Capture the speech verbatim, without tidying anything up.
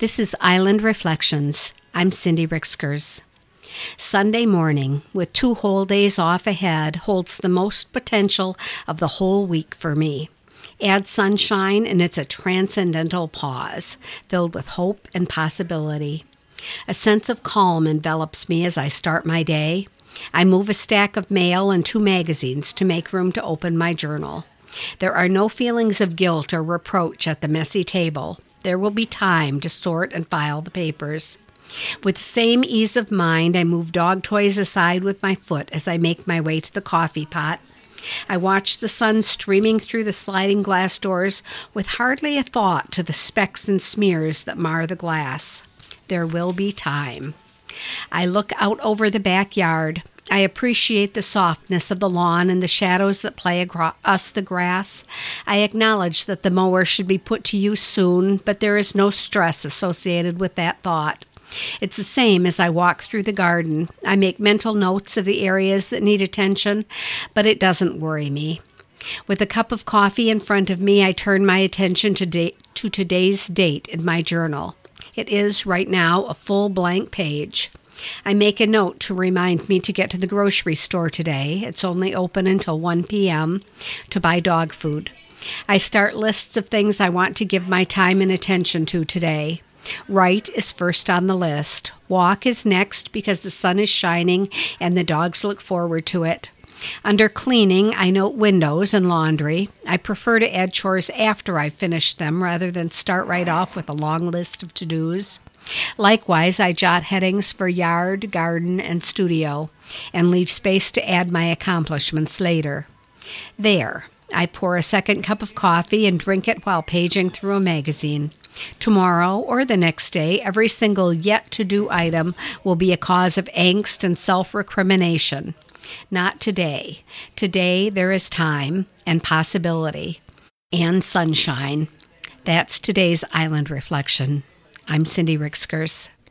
This is Island Reflections. I'm Cindy Rixkers. Sunday morning, with two whole days off ahead, holds the most potential of the whole week for me. Add sunshine and it's a transcendental pause, filled with hope and possibility. A sense of calm envelops me as I start my day. I move a stack of mail and two magazines to make room to open my journal. There are no feelings of guilt or reproach at the messy table. There will be time to sort and file the papers. With the same ease of mind, I move dog toys aside with my foot as I make my way to the coffee pot. I watch the sun streaming through the sliding glass doors with hardly a thought to the specks and smears that mar the glass. There will be time. I look out over the backyard. I appreciate the softness of the lawn and the shadows that play across the grass. I acknowledge that the mower should be put to use soon, but there is no stress associated with that thought. It's the same as I walk through the garden. I make mental notes of the areas that need attention, but it doesn't worry me. With a cup of coffee in front of me, I turn my attention to, da- to today's date in my journal. It is, right now, a full blank page. I make a note to remind me to get to the grocery store today. It's only open until one p.m. to buy dog food. I start lists of things I want to give my time and attention to today. Write is first on the list. Walk is next because the sun is shining and the dogs look forward to it. Under cleaning, I note windows and laundry. I prefer to add chores after I finish them rather than start right off with a long list of to-dos. Likewise, I jot headings for yard, garden, and studio, and leave space to add my accomplishments later. There, I pour a second cup of coffee and drink it while paging through a magazine. Tomorrow or the next day, every single yet-to-do item will be a cause of angst and self-recrimination. Not today. Today there is time and possibility and sunshine. That's today's Island Reflection. I'm Cindy Rixkers.